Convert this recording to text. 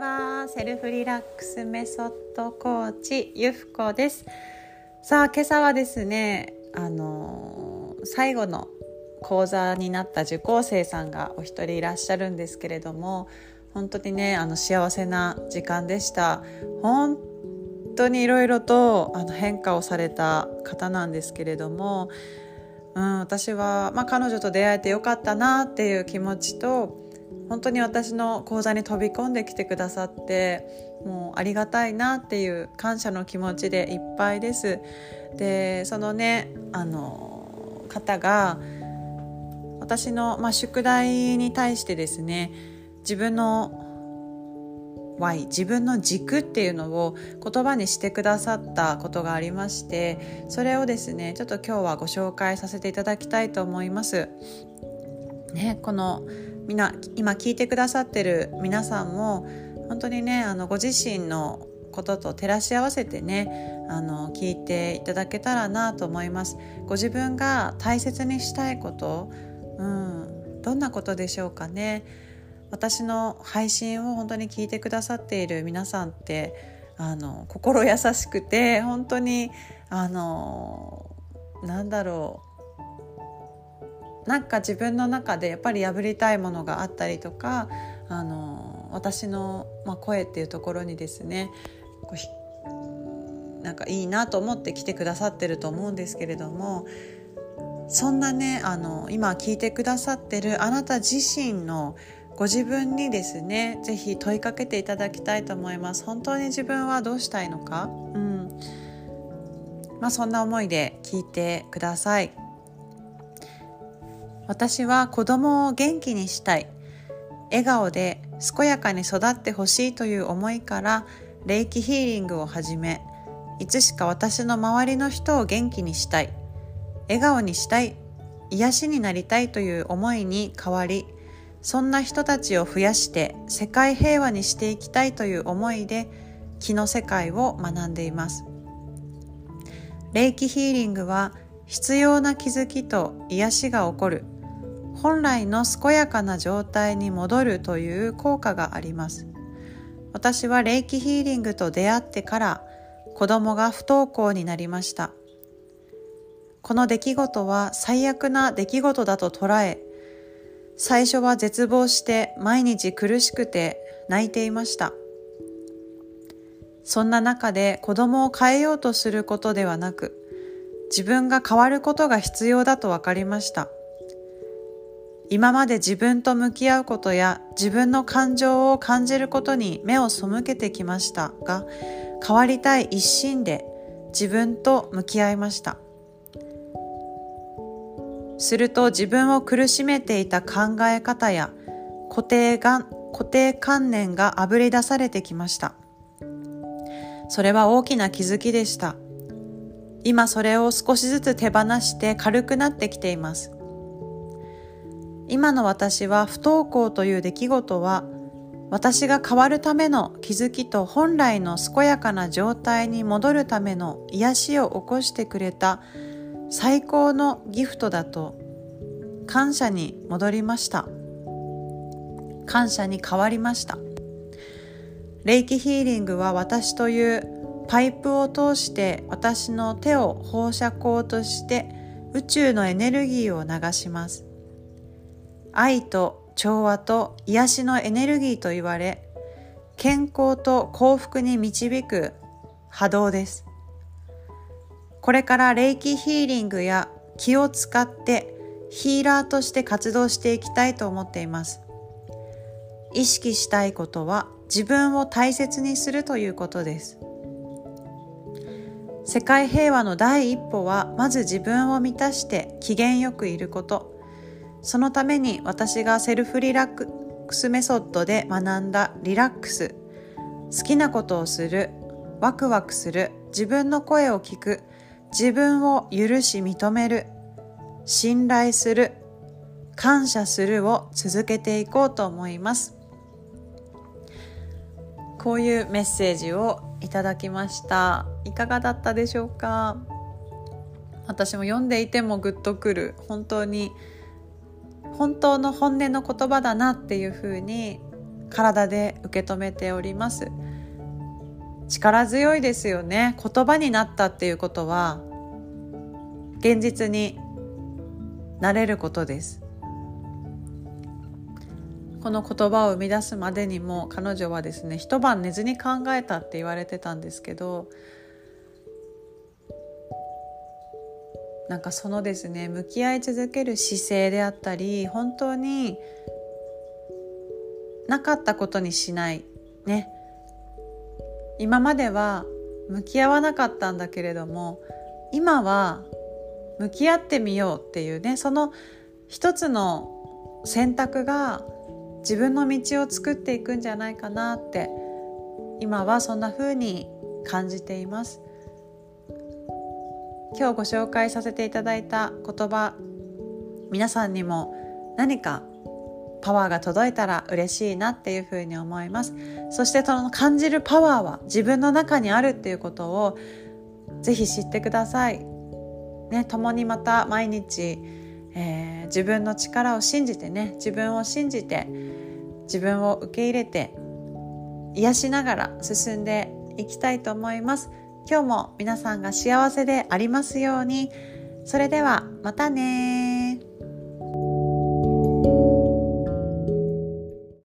はセルフリラックスメソッドコーチゆふこです。さあ今朝はですね最後の講座になった受講生さんがお一人いらっしゃるんですけれども、本当にね幸せな時間でした。本当にいろいろと変化をされた方なんですけれども、私は、彼女と出会えてよかったなっていう気持ちと、本当に私の講座に飛び込んできてくださってもうありがたいなっていう感謝の気持ちでいっぱいです。でそのね方が私の、宿題に対してですね、自分の Y、 自分の軸っていうのを言葉にしてくださったことがありまして、それをですねちょっと今日はご紹介させていただきたいと思います、このみんな今聞いてくださってる皆さんも本当にねご自身のことと照らし合わせてね聞いていただけたらなと思います。ご自分が大切にしたいこと、どんなことでしょうかね。私の配信を本当に聞いてくださっている皆さんって心優しくて、本当に自分の中でやっぱり破りたいものがあったりとか、私の、声っていうところにですねいいなと思って来てくださってると思うんですけれども、そんなね今聞いてくださってるあなた自身のご自分にですねぜひ問いかけていただきたいと思います。本当に自分はどうしたいのか、そんな思いで聞いてください。私は子供を元気にしたい、笑顔で健やかに育ってほしいという思いから霊気ヒーリングを始め、いつしか私の周りの人を元気にしたい、笑顔にしたい、癒しになりたいという思いに変わり、そんな人たちを増やして世界平和にしていきたいという思いで気の世界を学んでいます。霊気ヒーリングは必要な気づきと癒しが起こる、本来の健やかな状態に戻るという効果があります。私は霊気ヒーリングと出会ってから子供が不登校になりました。この出来事は最悪な出来事だと捉え、最初は絶望して毎日苦しくて泣いていました。そんな中で子供を変えようとすることではなく、自分が変わることが必要だと分かりました。今まで自分と向き合うことや自分の感情を感じることに目を背けてきましたが、変わりたい一心で自分と向き合いました。すると自分を苦しめていた考え方や固定観念があぶり出されてきました。それは大きな気づきでした。今それを少しずつ手放して軽くなってきています。今の私は不登校という出来事は、私が変わるための気づきと本来の健やかな状態に戻るための癒しを起こしてくれた最高のギフトだと感謝に戻りました。感謝に変わりました。霊気ヒーリングは私というパイプを通して私の手を放射光として宇宙のエネルギーを流します。愛と調和と癒しのエネルギーと言われ、健康と幸福に導く波動です。これから霊気ヒーリングや気を使ってヒーラーとして活動していきたいと思っています。意識したいことは自分を大切にするということです。世界平和の第一歩はまず自分を満たして機嫌よくいること。そのために私がセルフリラックスメソッドで学んだリラックス、好きなことをする、ワクワクする、自分の声を聞く、自分を許し認める、信頼する、感謝するを続けていこうと思います。こういうメッセージをいただきました。いかがだったでしょうか。私も読んでいてもグッとくる、本当の本音の言葉だなっていうふうに体で受け止めております。力強いですよね。言葉になったっていうことは現実になれることです。この言葉を生み出すまでにも彼女はですね、一晩寝ずに考えたって言われてたんですけど、なんかそのですね、向き合い続ける姿勢であったり、本当になかったことにしないね。今までは向き合わなかったんだけれども、今は向き合ってみようっていうね、その一つの選択が自分の道を作っていくんじゃないかなって、今はそんな風に感じています。今日ご紹介させていただいた言葉、皆さんにも何かパワーが届いたら嬉しいなっていうふうに思います。そしてその感じるパワーは自分の中にあるっていうことをぜひ知ってください、ね、共にまた毎日、自分の力を信じてね、自分を信じて自分を受け入れて癒しながら進んでいきたいと思います。今日も皆さんが幸せでありますように。それではまたね。